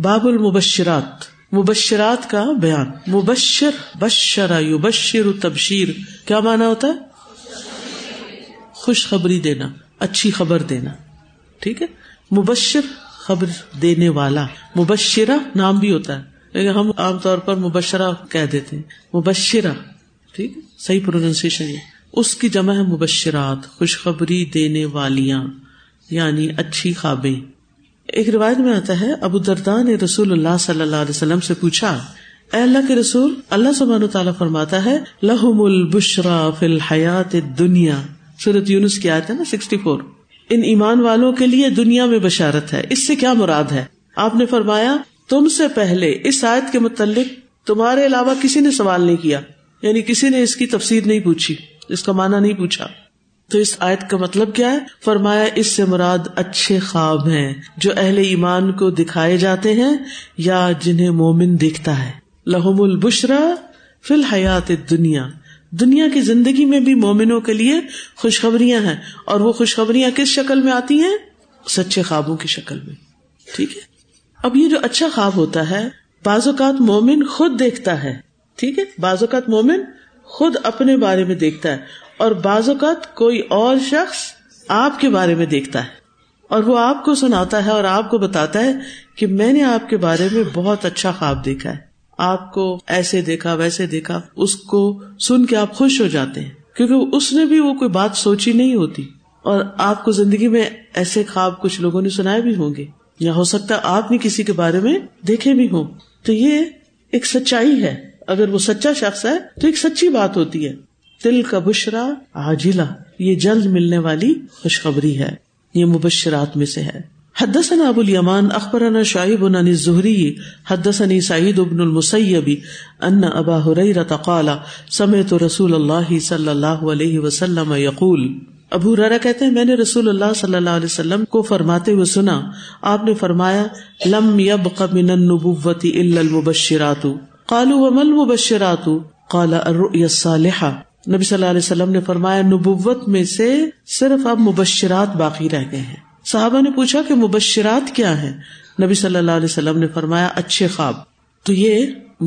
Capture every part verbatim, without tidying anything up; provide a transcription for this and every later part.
باب المبشرات، مبشرات کا بیان۔ مبشر، بشرا، یبشر، تبشیر، کیا معنی ہوتا ہے؟ خوشخبری دینا، اچھی خبر دینا، ٹھیک ہے۔ مبشر خبر دینے والا، مبشرہ نام بھی ہوتا ہے لیکن ہم عام طور پر مبشرہ کہہ دیتے ہیں، مبشرہ، ٹھیک ہے، صحیح پروننسیشن ہے۔ اس کی جمع ہے مبشرات، خوشخبری دینے والیاں، یعنی اچھی خوابیں۔ ایک روایت میں آتا ہے، ابو الدرداء نے رسول اللہ صلی اللہ علیہ وسلم سے پوچھا، اے اللہ کے رسول، اللہ سبحانہ و تعالیٰ فرماتا ہے، لَهُمُ الْبُشْرَى فِي الْحَيَاةِ الدُّنْيَا، سورۃ یونس کی آیت ہے نا چوسٹھ، ان ایمان والوں کے لیے دنیا میں بشارت ہے۔ اس سے کیا مراد ہے؟ آپ نے فرمایا، تم سے پہلے اس آیت کے متعلق تمہارے علاوہ کسی نے سوال نہیں کیا، یعنی کسی نے اس کی تفسیر نہیں پوچھی، اس کا معنی نہیں پوچھا۔ تو اس آیت کا مطلب کیا ہے؟ فرمایا، اس سے مراد اچھے خواب ہیں جو اہل ایمان کو دکھائے جاتے ہیں یا جنہیں مومن دیکھتا ہے۔ لہم البشرى فی الحیات الدنیا، دنیا کی زندگی میں بھی مومنوں کے لیے خوشخبریاں ہیں، اور وہ خوشخبریاں کس شکل میں آتی ہیں؟ سچے خوابوں کی شکل میں، ٹھیک ہے۔ اب یہ جو اچھا خواب ہوتا ہے، بعض اوقات مومن خود دیکھتا ہے، ٹھیک ہے، بعض اوقات مومن خود اپنے بارے میں دیکھتا ہے، اور بعض اوقات کوئی اور شخص آپ کے بارے میں دیکھتا ہے اور وہ آپ کو سناتا ہے اور آپ کو بتاتا ہے کہ میں نے آپ کے بارے میں بہت اچھا خواب دیکھا ہے، آپ کو ایسے دیکھا ویسے دیکھا۔ اس کو سن کے آپ خوش ہو جاتے ہیں کیونکہ اس نے بھی وہ کوئی بات سوچی نہیں ہوتی، اور آپ کو زندگی میں ایسے خواب کچھ لوگوں نے سنائے بھی ہوں گے، یا ہو سکتا ہے آپ نے کسی کے بارے میں دیکھے بھی ہوں۔ تو یہ ایک سچائی ہے، اگر وہ سچا شخص ہے تو ایک سچی بات ہوتی ہے۔ تل کا بشرا عاجلہ، یہ جلد ملنے والی خوشخبری ہے، یہ مبشرات میں سے ہے۔ حدثنا ابو الیمان اخبرنا شعیب عن الزہری حدثني سعید بن المسیب ان ابا ہریرہ قال سمعت رسول اللہ صلی اللہ علیہ وسلم یقول، ابو ہریرہ کہتے ہیں میں نے رسول اللہ صلی اللہ علیہ وسلم کو فرماتے ہوئے سنا، آپ نے فرمایا، لم یبق من النبوۃ الا المبشرات، قالوا وما المبشرات، قال الرؤیا الصالحہ۔ نبی صلی اللہ علیہ وسلم نے فرمایا، نبوت میں سے صرف اب مبشرات باقی رہ گئے ہیں۔ صحابہ نے پوچھا کہ مبشرات کیا ہیں؟ نبی صلی اللہ علیہ وسلم نے فرمایا، اچھے خواب۔ تو یہ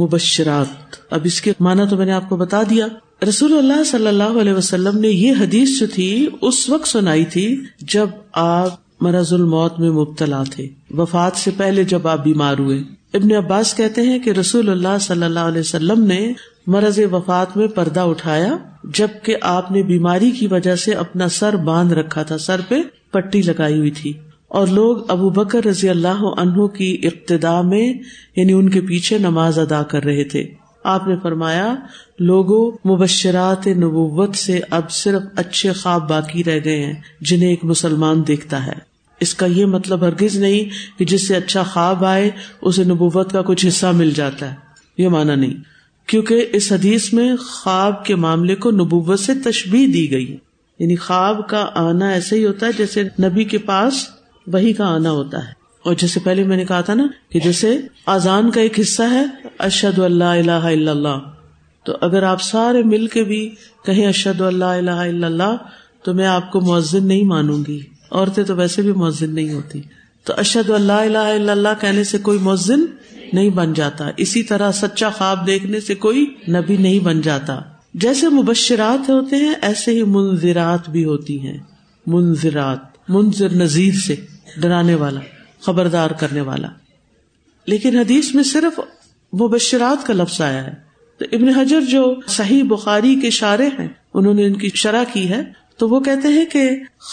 مبشرات، اب اس کے معنی تو میں نے آپ کو بتا دیا۔ رسول اللہ صلی اللہ علیہ وسلم نے یہ حدیث جو تھی اس وقت سنائی تھی جب آپ مرض الموت میں مبتلا تھے، وفات سے پہلے جب آپ بیمار ہوئے۔ ابن عباس کہتے ہیں کہ رسول اللہ صلی اللہ علیہ وسلم نے مرض وفات میں پردہ اٹھایا، جبکہ آپ نے بیماری کی وجہ سے اپنا سر باندھ رکھا تھا، سر پہ پٹی لگائی ہوئی تھی، اور لوگ ابو بکر رضی اللہ عنہ کی اقتداء میں، یعنی ان کے پیچھے نماز ادا کر رہے تھے۔ آپ نے فرمایا، لوگوں، مبشرات نبوت سے اب صرف اچھے خواب باقی رہ گئے ہیں جنہیں ایک مسلمان دیکھتا ہے۔ اس کا یہ مطلب ہرگز نہیں کہ جس سے اچھا خواب آئے اسے نبوت کا کچھ حصہ مل جاتا ہے، یہ معنی نہیں، کیونکہ اس حدیث میں خواب کے معاملے کو نبوت سے تشبیہ دی گئی ہے، یعنی خواب کا آنا ایسے ہی ہوتا ہے جیسے نبی کے پاس وحی کا آنا ہوتا ہے۔ اور جیسے پہلے میں نے کہا تھا نا کہ جیسے اذان کا ایک حصہ ہے اشہد ان لا الہ الا اللہ، تو اگر آپ سارے مل کے بھی کہیں اشہد ان لا الہ الا اللہ تو میں آپ کو مؤذن نہیں مانوں گی، عورتیں تو ویسے بھی مؤذن نہیں ہوتی، تو اشہد ان لا الہ الا اللہ کہنے سے کوئی مؤذن نہیں بن جاتا۔ اسی طرح سچا خواب دیکھنے سے کوئی نبی نہیں بن جاتا۔ جیسے مبشرات ہوتے ہیں ایسے ہی منذرات بھی ہوتی ہیں۔ منذرات، منذر نذیر سے، ڈرانے والا، خبردار کرنے والا۔ لیکن حدیث میں صرف مبشرات کا لفظ آیا ہے۔ تو ابن حجر جو صحیح بخاری کے شارح ہیں، انہوں نے ان کی شرح کی ہے، تو وہ کہتے ہیں کہ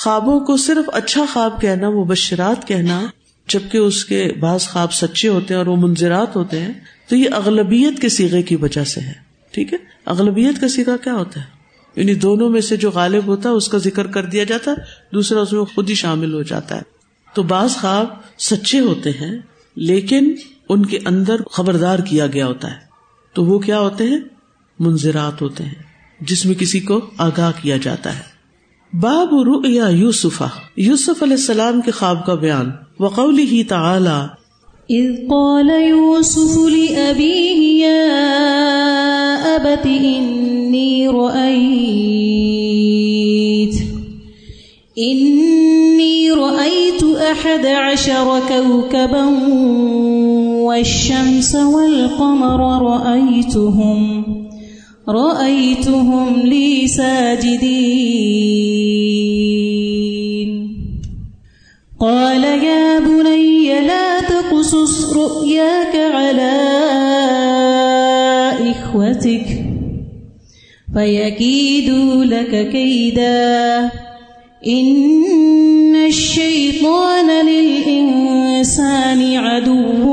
خوابوں کو صرف اچھا خواب کہنا، مبشرات کہنا، جبکہ اس کے بعض خواب سچے ہوتے ہیں اور وہ منذرات ہوتے ہیں، تو یہ اغلبیت کے صیغے کی وجہ سے ہے، ٹھیک ہے۔ اغلبیت کا صیغہ کیا ہوتا ہے؟ یعنی دونوں میں سے جو غالب ہوتا ہے اس کا ذکر کر دیا جاتا ہے، دوسرا اس میں خود ہی شامل ہو جاتا ہے۔ تو بعض خواب سچے ہوتے ہیں لیکن ان کے اندر خبردار کیا گیا ہوتا ہے، تو وہ کیا ہوتے ہیں؟ منذرات ہوتے ہیں، جس میں کسی کو آگاہ کیا جاتا ہے۔ باب رؤیا یوسف، یوسف علیہ السلام کے خواب کا بیان۔ وقوله تعالی اذ قال یوسف لأبیہ یا ابت انی رأیت انی رأیت احد عشر کوكبا والشمس والقمر رأيتهم رأيتهم لي ساجدين. قال يا بني لا تقصص رؤياك على إخوتك فيكيدوا لك كيدا إن الشيطان للإنسان عدو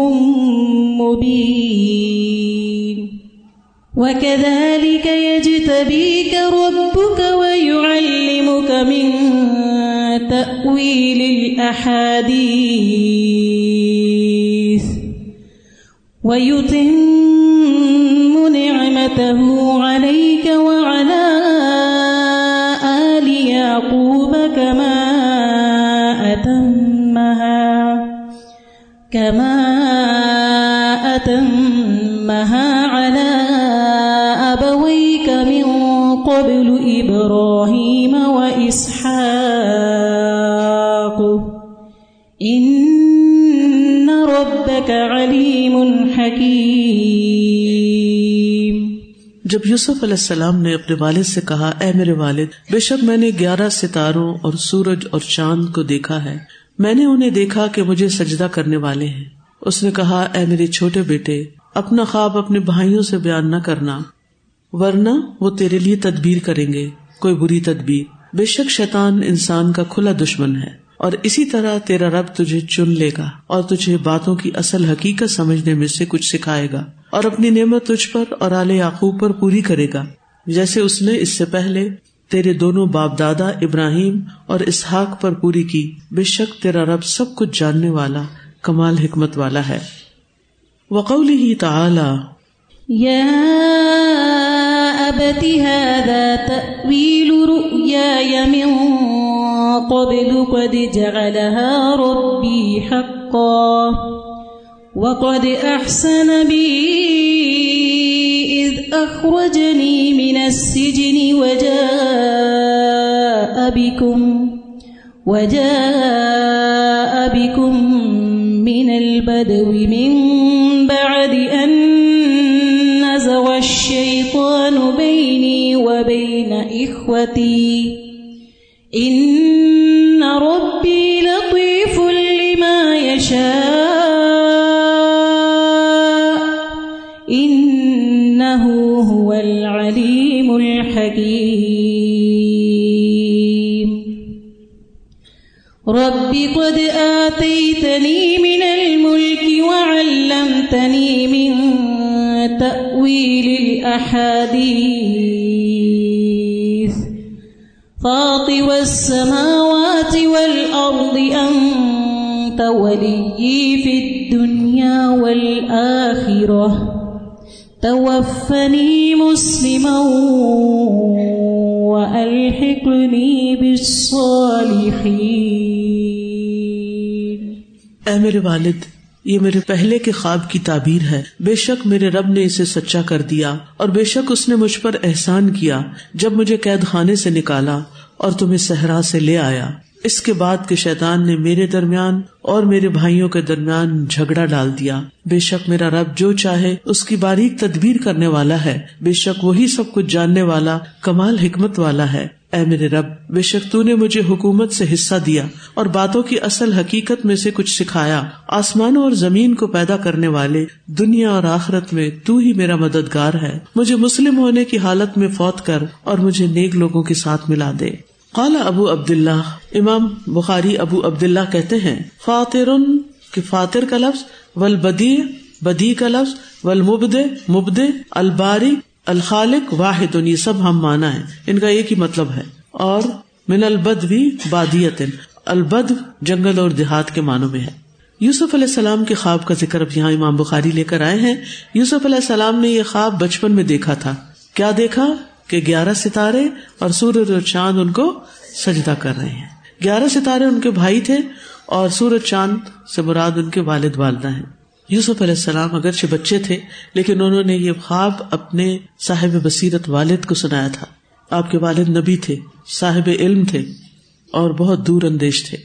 مبين. وكذلك يجتبيك ربك ويعلمك من تأويل الأحاديث ويتم نعمته عليك وعلى آل يعقوب كما أتمها كما أتمها على أبويك من قبل إبراهيم وإسحاق إن ربك عليم حكيم. جب یوسف علیہ السلام نے اپنے والد سے کہا اے میرے والد بے شک میں نے گیارہ ستاروں اور سورج اور چاند کو دیکھا ہے، میں نے انہیں دیکھا کہ مجھے سجدہ کرنے والے ہیں. اس نے کہا اے میرے چھوٹے بیٹے اپنا خواب اپنے بھائیوں سے بیان نہ کرنا ورنہ وہ تیرے لیے تدبیر کریں گے کوئی بری تدبیر. بے شک شیطان انسان کا کھلا دشمن ہے اور اسی طرح تیرا رب تجھے چن لے گا اور تجھے باتوں کی اصل حقیقت سمجھنے میں سے کچھ سکھائے گا اور اپنی نعمت تجھ پر اور آل یعقوب پر پوری کرے گا جیسے اس نے اس سے پہلے تیرے دونوں باپ دادا ابراہیم اور اسحاق پر پوری کی. بے شک تیرا رب سب کچھ جاننے والا کمال حکمت والا ہے. وقوله تعالی یا ابت هذا تأویل رؤیای من قبل قد جعلها ربی حقا وقد احسن بی اذ اخرجنی من السجن وجاء بکم وجاء بکم من البدو من بعد أن نزغ الشيطان بيني وبين إخوتي إن ربي لطيف لما يشاء إنه هو العليم الحكيم. ربي قد آتيتني من وعلمتني من تأويل الأحاديث فاطر السماوات والأرض أنت وليي في الدنيا والآخرة توفني مسلما وألحقني بالصالحين. اے میرے والد یہ میرے پہلے کے خواب کی تعبیر ہے، بے شک میرے رب نے اسے سچا کر دیا اور بے شک اس نے مجھ پر احسان کیا جب مجھے قید خانے سے نکالا اور تمہیں صحرا سے لے آیا. اس کے بعد کہ شیطان نے میرے درمیان اور میرے بھائیوں کے درمیان جھگڑا ڈال دیا. بے شک میرا رب جو چاہے اس کی باریک تدبیر کرنے والا ہے، بے شک وہی سب کچھ جاننے والا کمال حکمت والا ہے. اے میرے رب بے شک تو نے مجھے حکومت سے حصہ دیا اور باتوں کی اصل حقیقت میں سے کچھ سکھایا. آسمانوں اور زمین کو پیدا کرنے والے دنیا اور آخرت میں تو ہی میرا مددگار ہے. مجھے مسلم ہونے کی حالت میں فوت کر اور مجھے نیک لوگوں کے ساتھ ملا دے. قال ابو عبداللہ، امام بخاری ابو عبداللہ کہتے ہیں فاطر کہ فاطر کا لفظ، والبدیع بدیع کا لفظ، والمبدع مبدع، الباری الخالق واحد، یہ سب ہم مانا ہے، ان کا ایک ہی مطلب ہے. اور من البدوی بادیت، البدو جنگل اور دیہات کے معنوں میں ہے. یوسف علیہ السلام کے خواب کا ذکر اب یہاں امام بخاری لے کر آئے ہیں. یوسف علیہ السلام نے یہ خواب بچپن میں دیکھا تھا. کیا دیکھا کہ گیارہ ستارے اور سورج اور چاند ان کو سجدہ کر رہے ہیں. گیارہ ستارے ان کے بھائی تھے اور سورج چاند سے مراد ان کے والد والدہ ہیں. یوسف علیہ السلام اگرچہ بچے تھے لیکن انہوں نے یہ خواب اپنے صاحب بصیرت والد کو سنایا تھا. آپ کے والد نبی تھے، صاحب علم تھے اور بہت دور اندیش تھے.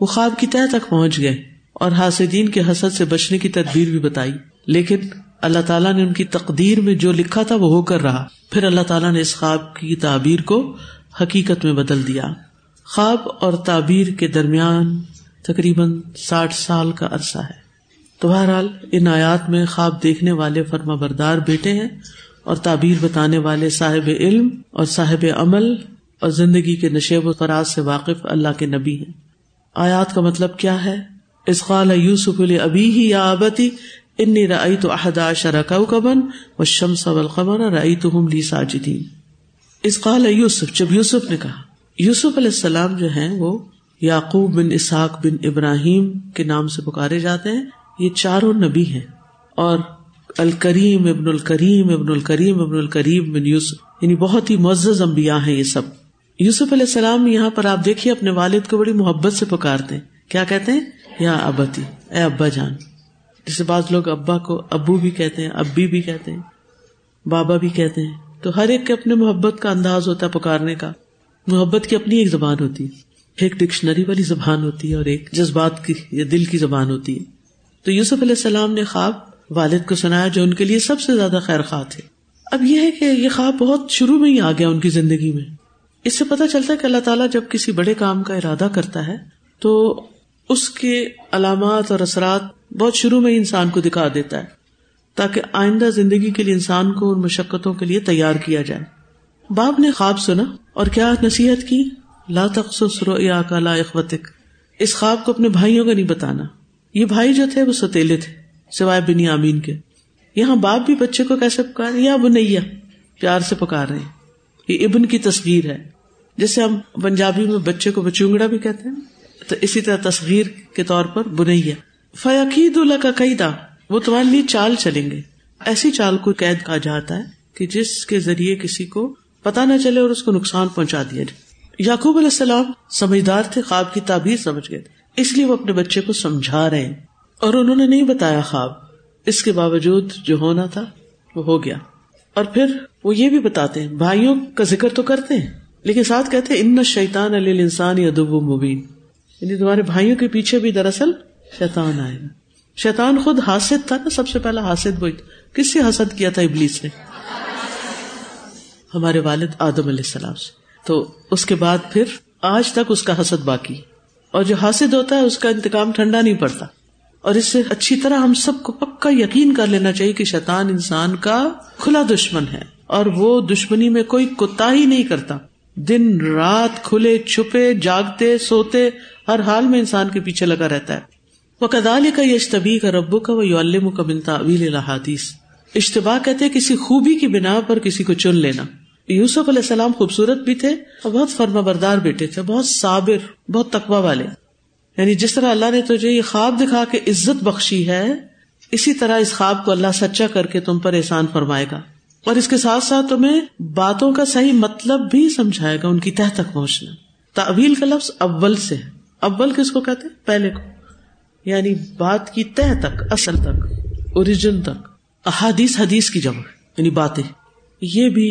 وہ خواب کی تہہ تک پہنچ گئے اور حاسدین کے حسد سے بچنے کی تدبیر بھی بتائی، لیکن اللہ تعالیٰ نے ان کی تقدیر میں جو لکھا تھا وہ ہو کر رہا. پھر اللہ تعالیٰ نے اس خواب کی تعبیر کو حقیقت میں بدل دیا. خواب اور تعبیر کے درمیان تقریباً ساٹھ سال کا عرصہ ہے. تو بہرحال ان آیات میں خواب دیکھنے والے فرما بردار بیٹے ہیں، اور تعبیر بتانے والے صاحب علم اور صاحب عمل اور زندگی کے نشیب و فراز سے واقف اللہ کے نبی ہیں. آیات کا مطلب کیا ہے؟ اذ قال یوسف لابیہ یا ابتی انی رأیت احد عشر کوکبا والشمس والقمر رأیتہم لی ساجدین. اذ قال یوسف، جب یوسف نے کہا، یوسف علیہ السلام جو ہیں وہ یعقوب بن اسحاق بن ابراہیم کے نام سے پکارے جاتے ہیں. یہ چاروں نبی ہیں، اور الکریم ابن الکریم ابن الکریم ابن الکریم بن یوسف، یعنی بہت ہی معزز انبیاء ہیں یہ سب. یوسف علیہ السلام یہاں پر آپ دیکھیے اپنے والد کو بڑی محبت سے پکارتے ہیں. کیا کہتے ہیں؟ یا ابتی، اے ابا جان. جسے بعض لوگ ابا کو ابو بھی کہتے ہیں، ابی بھی کہتے ہیں، بابا بھی کہتے ہیں. تو ہر ایک کے اپنے محبت کا انداز ہوتا ہے پکارنے کا. محبت کی اپنی ایک زبان ہوتی ہے، ایک ڈکشنری والی زبان ہوتی ہے، اور ایک جذبات کی یا دل کی زبان ہوتی ہے. تو یوسف علیہ السلام نے خواب والد کو سنایا جو ان کے لیے سب سے زیادہ خیر خواہ تھے. اب یہ ہے کہ یہ خواب بہت شروع میں ہی آ گیا ان کی زندگی میں. اس سے پتہ چلتا ہے کہ اللہ تعالیٰ جب کسی بڑے کام کا ارادہ کرتا ہے تو اس کے علامات اور اثرات بہت شروع میں ہی انسان کو دکھا دیتا ہے، تاکہ آئندہ زندگی کے لیے انسان کو ان مشقتوں کے لیے تیار کیا جائے. باپ نے خواب سنا اور کیا نصیحت کی؟ لا تقصص رؤیاک علی اخوتک، اس خواب کو اپنے بھائیوں کا نہیں بتانا. یہ بھائی جو تھے وہ ستیلے تھے سوائے بنیامین کے. یہاں باپ بھی بچے کو کیسے پکار، یا بنیا، پیار سے پکار رہے ہیں. یہ ابن کی تصغیر ہے، جیسے ہم پنجابی میں بچے کو بچونگڑا بھی کہتے ہیں، تو اسی طرح تصغیر کے طور پر بنیا. فیقید لک قیدا، وہ تمہارے لیے چال چلیں گے. ایسی چال کو قید کہا جاتا ہے کہ جس کے ذریعے کسی کو پتہ نہ چلے اور اس کو نقصان پہنچا دیا جائے. یعقوب علیہ السلام سمجھدار تھے، خواب کی تعبیر سمجھ گئے، اس لیے وہ اپنے بچے کو سمجھا رہے ہیں، اور انہوں نے نہیں بتایا خواب. اس کے باوجود جو ہونا تھا وہ ہو گیا. اور پھر وہ یہ بھی بتاتے ہیں، بھائیوں کا ذکر تو کرتے ہیں لیکن ساتھ کہتے ہیں ان الشیطان للانسان عدو مبین، یعنی تمہارے بھائیوں کے پیچھے بھی دراصل شیطان آئے. شیطان خود حاسد تھا نا، سب سے پہلا حاسد وہی تھا. کس سے حسد کیا تھا؟ ابلیس نے، ہمارے والد آدم علیہ السلام سے. تو اس کے بعد پھر آج تک اس کا حسد باقی، اور جو حاسد ہوتا ہے اس کا انتقام ٹھنڈا نہیں پڑتا. اور اس سے اچھی طرح ہم سب کو پکا یقین کر لینا چاہیے کہ شیطان انسان کا کھلا دشمن ہے، اور وہ دشمنی میں کوئی کوتاہی نہیں کرتا. دن رات کھلے چھپے، جاگتے سوتے، ہر حال میں انسان کے پیچھے لگا رہتا ہے. وَكَذَلِكَ يَجْتَبِيكَ رَبُّكَ وَيُعَلِّمُكَ مِن تَأْوِيلِ الْأَحَادِيثِ. اجتباء کہتے ہیں کسی خوبی کی بنا پر کسی کو چن لینا. یوسف علیہ السلام خوبصورت بھی تھے اور بہت فرما بردار بیٹے تھے، بہت صابر، بہت تقوی والے. یعنی جس طرح اللہ نے تجھے یہ خواب دکھا کے عزت بخشی ہے، اسی طرح اس خواب کو اللہ سچا کر کے تم پر احسان فرمائے گا، اور اس کے ساتھ ساتھ تمہیں باتوں کا صحیح مطلب بھی سمجھائے گا، ان کی تہ تک پہنچنا. تاویل کا لفظ اول سے ہے. اول کس کو کہتے ہیں؟ پہلے کو، یعنی بات کی تہ تک، اصل تک، اوریجن تک. احادیث حدیث کی جمع، یعنی باتیں. یہ بھی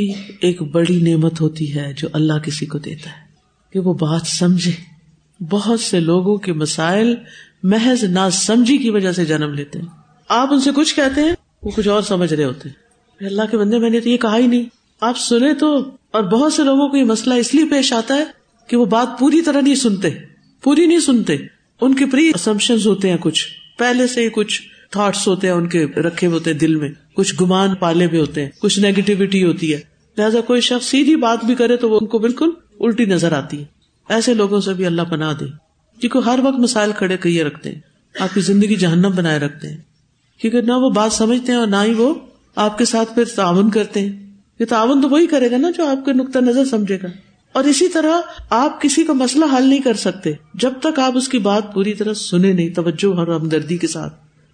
ایک بڑی نعمت ہوتی ہے جو اللہ کسی کو دیتا ہے کہ وہ بات سمجھے. بہت سے لوگوں کے مسائل محض نہ سمجھی کی وجہ سے جنم لیتے ہیں. آپ ان سے کچھ کہتے ہیں، وہ کچھ اور سمجھ رہے ہوتے ہیں. اللہ کے بندے، میں نے تو یہ کہا ہی نہیں. آپ سنے تو، اور بہت سے لوگوں کو یہ مسئلہ اس لیے پیش آتا ہے کہ وہ بات پوری طرح نہیں سنتے، پوری نہیں سنتے. ان کے پری اسمپشنز ہوتے ہیں، کچھ پہلے سے ہی کچھ تھاٹس ہوتے ہیں ان کے رکھے ہوتے ہیں دل میں، کچھ گمان پالے ہوئے ہوتے ہیں، کچھ نیگیٹیوٹی ہوتی ہے. لہٰذا کوئی شخص سیدھی بات بھی کرے تو وہ ان کو بالکل الٹی نظر آتی ہے. ایسے لوگوں سے بھی اللہ پناہ دے، کیونکہ ہر وقت مسائل کھڑے کیے رکھتے ہیں، آپ کی زندگی جہنم بنائے رکھتے ہیں، کیونکہ نہ وہ بات سمجھتے ہیں اور نہ ہی وہ آپ کے ساتھ پھر تعاون کرتے ہیں. یہ تعاون تو وہی کرے گا نا جو آپ کے نقطہ نظر سمجھے گا. اور اسی طرح آپ کسی کا مسئلہ حل نہیں کر سکتے جب تک آپ اس کی بات پوری طرح سنے نہیں، توجہ اور ہمدردی کے ساتھ.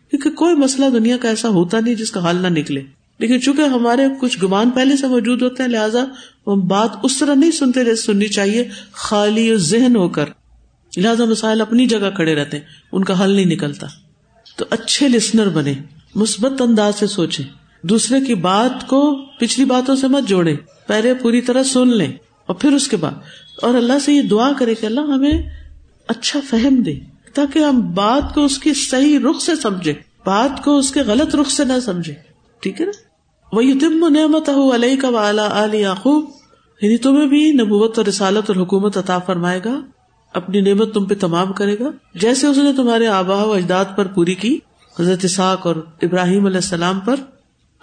کیونکہ کوئی مسئلہ دنیا کا ایسا ہوتا نہیں جس کا حل نہ نکلے، لیکن چونکہ ہمارے کچھ گمان پہلے سے موجود ہوتے ہیں، لہٰذا ہم بات اس طرح نہیں سنتے جیسے سننی چاہیے، خالی اور ذہن ہو کر. لہٰذا مسائل اپنی جگہ کھڑے رہتے ہیں، ان کا حل نہیں نکلتا. تو اچھے لسنر بنے، مثبت انداز سے سوچیں، دوسرے کی بات کو پچھلی باتوں سے مت جوڑیں، پہلے پوری طرح سن لیں اور پھر اس کے بعد. اور اللہ سے یہ دعا کرے کہ اللہ ہمیں اچھا فہم دے، تاکہ ہم بات کو اس کی صحیح رخ سے سمجھیں، بات کو اس کے غلط رخ سے نہ سمجھیں، ٹھیک ہے نا. وَيُتِمُّ نِعْمَتَهُ عَلَيْكَ وَعَلَىٰ آلِ يَعْقُوبَ، یعنی تمہیں بھی نبوت اور رسالت اور حکومت عطا فرمائے گا، اپنی نعمت تم پہ تمام کرے گا جیسے اس نے تمہارے آبا و اجداد پر پوری کی، حضرت اسحاق اور ابراہیم علیہ السلام پر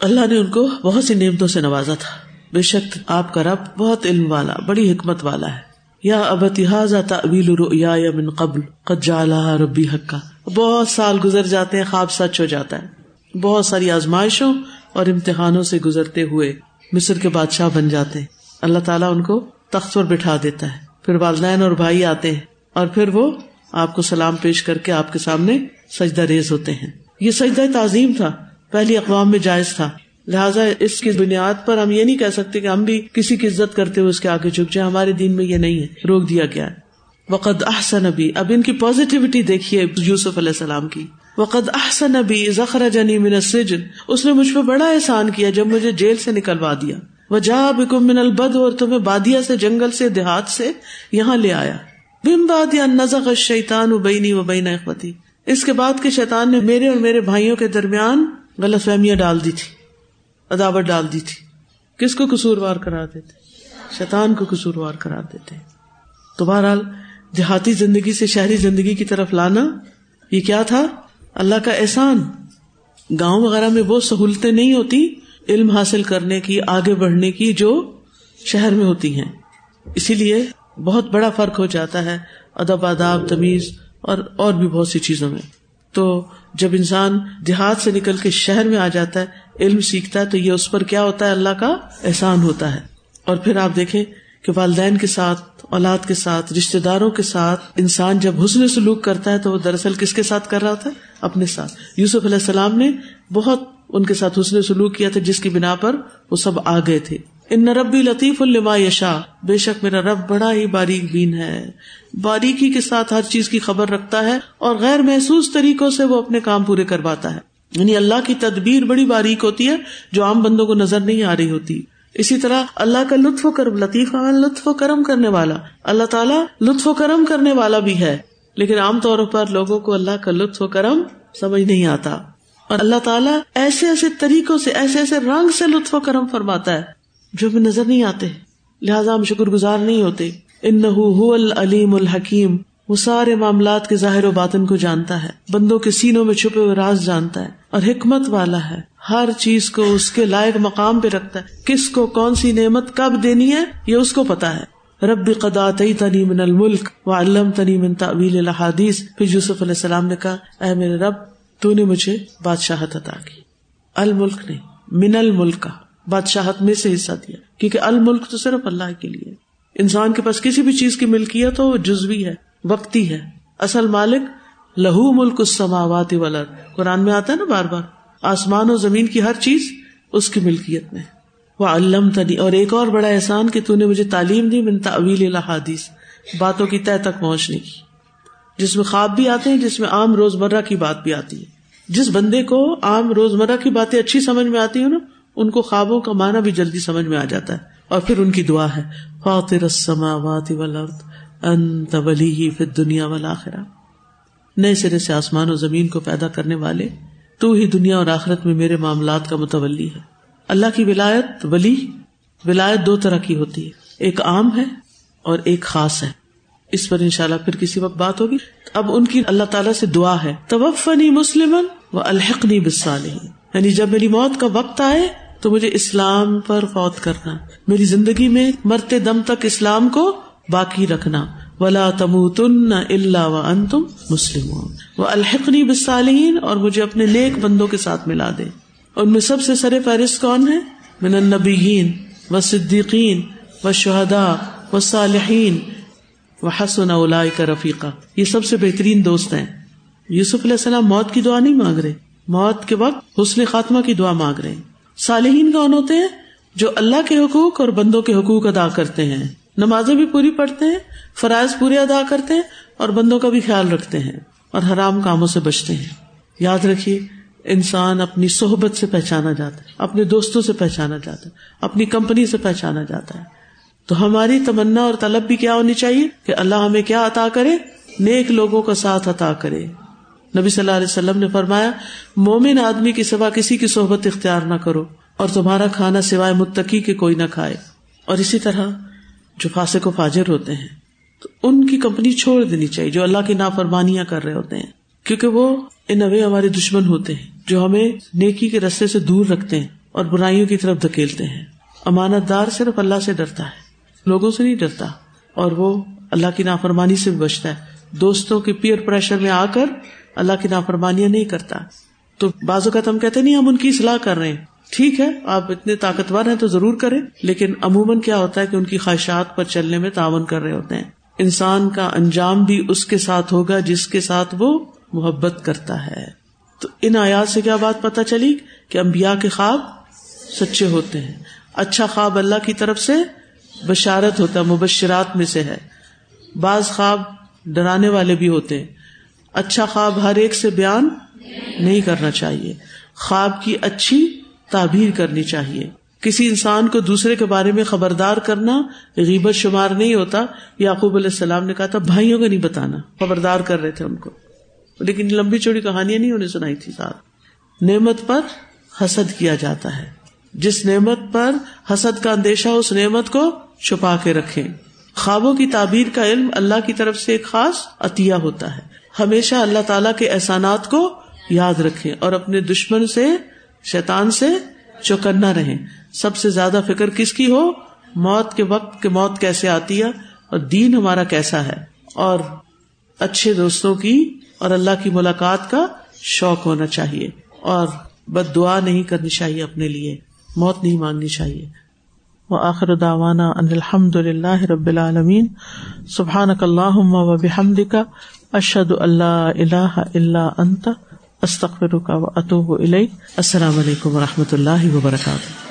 اللہ نے ان کو بہت سی نعمتوں سے نوازا تھا. بے شک آپ کا رب بہت علم والا، بڑی حکمت والا ہے. یا ابتی ھذا تأویل رؤیایا من قبل قد جعلھا ربی حقا، بہت سال گزر جاتے ہیں، خواب سچ ہو جاتا ہے، بہت ساری آزمائشوں اور امتحانوں سے گزرتے ہوئے مصر کے بادشاہ بن جاتے ہیں، اللہ تعالیٰ ان کو تخت پر بٹھا دیتا ہے، پھر والدین اور بھائی آتے ہیں اور پھر وہ آپ کو سلام پیش کر کے آپ کے سامنے سجدہ ریز ہوتے ہیں. یہ سجدہ تعظیم تھا، پہلی اقوام میں جائز تھا، لہٰذا اس کی بنیاد پر ہم یہ نہیں کہہ سکتے کہ ہم بھی کسی کی عزت کرتے ہوئے اس کے آگے جھک جائیں، ہمارے دین میں یہ نہیں ہے، روک دیا گیا ہے. وقد احسن بی، اب ان کی پازیٹیوٹی دیکھیے یوسف علیہ السلام کی. وقد احسن بی اذ اخرجنی من السجن، اس نے مجھ پہ بڑا احسان کیا جب مجھے جیل سے نکلوا دیا. وجاء بکم من البدو، اور تمہیں بادیا سے، جنگل سے، دیہات سے یہاں لے آیا. من بعد ان نزغ الشیطان بینی و بین اخوتی، اس کے بعد کہ شیطان نے میرے اور میرے بھائیوں کے درمیان غلط فہمیاں ڈال دی تھی، عداوت ڈال دی تھی. کس کو قصوروار قرار دیتے؟ شیطان کو قصوروار قرار دیتے. تو بہرحال دیہاتی زندگی سے شہری زندگی کی طرف لانا، یہ کیا تھا؟ اللہ کا احسان. گاؤں وغیرہ میں وہ سہولتیں نہیں ہوتی علم حاصل کرنے کی، آگے بڑھنے کی، جو شہر میں ہوتی ہیں. اسی لیے بہت بڑا فرق ہو جاتا ہے ادب، آداب، تمیز اور اور بھی بہت سی چیزوں میں. تو جب انسان دیہات سے نکل کے شہر میں آ جاتا ہے، علم سیکھتا ہے، تو یہ اس پر کیا ہوتا ہے؟ اللہ کا احسان ہوتا ہے. اور پھر آپ دیکھیں کہ والدین کے ساتھ، اولاد کے ساتھ، رشتہ داروں کے ساتھ انسان جب حسن سلوک کرتا ہے تو وہ دراصل کس کے ساتھ کر رہا ہوتا ہے؟ اپنے ساتھ. یوسف علیہ السلام نے بہت ان کے ساتھ حسن سلوک کیا تھا، جس کی بنا پر وہ سب آ گئے تھے. ان ربی لطیف لما یشاء، بے شک میرا رب بڑا ہی باریک بین ہے، باریکی کے ساتھ ہر چیز کی خبر رکھتا ہے اور غیر محسوس طریقوں سے وہ اپنے کام پورے کرواتا ہے. یعنی اللہ کی تدبیر بڑی باریک ہوتی ہے جو عام بندوں کو نظر نہیں آ رہی ہوتی. اسی طرح اللہ کا لطف و کرم، لطیف عمل، لطف و کرم کرنے والا، اللہ تعالیٰ لطف و کرم کرنے والا بھی ہے، لیکن عام طور پر لوگوں کو اللہ کا لطف و کرم سمجھ نہیں آتا. اور اللہ تعالیٰ ایسے ایسے طریقوں سے، ایسے ایسے رنگ سے لطف و کرم فرماتا ہے جو ہمیں نظر نہیں آتے، لہٰذا ہم شکر گزار نہیں ہوتے. انہو هو العلیم الحکیم، وہ سارے معاملات کے ظاہر و باطن کو جانتا ہے، بندوں کے سینوں میں چھپے ہوئے راز جانتا ہے اور حکمت والا ہے، ہر چیز کو اس کے لائق مقام پہ رکھتا ہے. کس کو کون سی نعمت کب دینی ہے یہ اس کو پتا ہے. رب قد آتیتنی من الملک وعلمتنی من تأویل الاحادیث، پھر یوسف علیہ السلام نے کہا اے میرے رب، تو نے مجھے بادشاہت عطا کی. الملک نے من الملک، بادشاہت میں سے حصہ دیا، کیونکہ الملک تو صرف اللہ کے لیے. انسان کے پاس کسی بھی چیز کی ملکیت تو وہ جزوی ہے، وقتی ہے، اصل مالک لہو ملک السماوات والارض، قرآن میں آتا ہے نا بار بار، آسمان و زمین کی ہر چیز اس کی ملکیت میں. وعلمتنی، اور ایک اور بڑا احسان کہ تو نے مجھے تعلیم دی، من تأویل الاحادیث، باتوں کی تہ تک پہنچنے کی، جس میں خواب بھی آتے ہیں، جس میں عام روزمرہ کی بات بھی آتی ہے. جس بندے کو عام روزمرہ کی باتیں اچھی سمجھ میں آتی ہیں نا، ان کو خوابوں کا معنی بھی جلدی سمجھ میں آ جاتا ہے. اور پھر ان کی دعا ہے، فاطر السماوات والارض انت ولیی فی الدنیا والآخرہ، نئے سرے سے آسمان و زمین کو پیدا کرنے والے تو ہی دنیا اور آخرت میں میرے معاملات کا متولی ہے. اللہ کی ولایت، ولی ولایت دو طرح کی ہوتی ہے، ایک عام ہے اور ایک خاص ہے. اس پر انشاءاللہ پھر کسی وقت بات ہوگی. اب ان کی اللہ تعالیٰ سے دعا ہے، توفنی مسلما والحقنی بالصالحین، یعنی جب میری موت کا وقت آئے تو مجھے اسلام پر فوت کرنا، میری زندگی میں مرتے دم تک اسلام کو باقی رکھنا. ولا تموتن الا وانتم مسلمون. والحقنی بالصالحین، اور مجھے اپنے نیک بندوں کے ساتھ ملا دے. ان میں سب سے سر فہرست کون ہے؟ من النبیین والصدیقین والشہداء والصالحین وحسن اولئک رفیقا. یہ سب سے بہترین دوست ہیں. یوسف علیہ السلام موت کی دعا نہیں مانگ رہے، موت کے وقت حسن خاتمہ کی دعا مانگ رہے ہیں. صالحین کون ہوتے ہیں؟ جو اللہ کے حقوق اور بندوں کے حقوق ادا کرتے ہیں، نمازیں بھی پوری پڑھتے ہیں، فرائض پورے ادا کرتے ہیں اور بندوں کا بھی خیال رکھتے ہیں اور حرام کاموں سے بچتے ہیں. یاد رکھیے، انسان اپنی صحبت سے پہچانا جاتا ہے، اپنے دوستوں سے پہچانا جاتا ہے، اپنی کمپنی سے پہچانا جاتا ہے. تو ہماری تمنا اور طلب بھی کیا ہونی چاہیے؟ کہ اللہ ہمیں کیا عطا کرے؟ نیک لوگوں کا ساتھ عطا کرے. نبی صلی اللہ علیہ وسلم نے فرمایا، مومن آدمی کے سوا کسی کی صحبت اختیار نہ کرو اور تمہارا کھانا سوائے متقی کے کوئی نہ کھائے. اور اسی طرح جو فاسق و فاجر ہوتے ہیں تو ان کی کمپنی چھوڑ دینی چاہیے، جو اللہ کی نافرمانیاں کر رہے ہوتے ہیں، کیونکہ وہ ان اوے ہمارے دشمن ہوتے ہیں جو ہمیں نیکی کے رستے سے دور رکھتے ہیں اور برائیوں کی طرف دھکیلتے ہیں. امانت دار صرف اللہ سے ڈرتا ہے، لوگوں سے نہیں ڈرتا، اور وہ اللہ کی نافرمانی سے بھی بچتا ہے. دوستوں کے پیئر پریشر میں آ کر اللہ کی نافرمانیاں نہیں کرتا. تو بعض اوقات ہم کہتے نہیں ہم ان کی اصلاح کر رہے ہیں، ٹھیک ہے آپ اتنے طاقتور ہیں تو ضرور کریں، لیکن عموماً کیا ہوتا ہے کہ ان کی خواہشات پر چلنے میں تعاون کر رہے ہوتے ہیں. انسان کا انجام بھی اس کے ساتھ ہوگا جس کے ساتھ وہ محبت کرتا ہے. تو ان آیات سے کیا بات پتہ چلی کہ انبیاء کے خواب سچے ہوتے ہیں. اچھا خواب اللہ کی طرف سے بشارت ہوتا ہے، مبشرات میں سے ہے. بعض خواب ڈرانے والے بھی ہوتے ہیں. اچھا خواب ہر ایک سے بیان نہیں کرنا چاہیے، خواب کی اچھی تعبیر کرنی چاہیے. کسی انسان کو دوسرے کے بارے میں خبردار کرنا غیبت شمار نہیں ہوتا. یعقوب علیہ السلام نے کہا تھا بھائیوں کو نہیں بتانا، خبردار کر رہے تھے ان کو، لیکن لمبی چوڑی کہانیاں نہیں انہیں سنائی تھی. ساتھ نعمت پر حسد کیا جاتا ہے، جس نعمت پر حسد کا اندیشہ اس نعمت کو چھپا کے رکھیں. خوابوں کی تعبیر کا علم اللہ کی طرف سے ایک خاص عطیہ ہوتا ہے. ہمیشہ اللہ تعالیٰ کے احسانات کو یاد رکھیں اور اپنے دشمن سے، شیطان سے چوکنا رہیں. سب سے زیادہ فکر کس کی ہو؟ موت کے وقت، کہ موت کیسے آتی ہے اور دین ہمارا کیسا ہے، اور اچھے دوستوں کی اور اللہ کی ملاقات کا شوق ہونا چاہیے. اور بد دعا نہیں کرنی چاہیے، اپنے لیے موت نہیں مانگنی چاہیے. وآخر دعوانا ان الحمد للہ رب العالمین. سبحانک اللہم وبحمدک، اشہد ان لا الہ الا انت، استغفرک واتوب الیک. السلام علیکم ورحمۃ اللہ وبرکاتہ.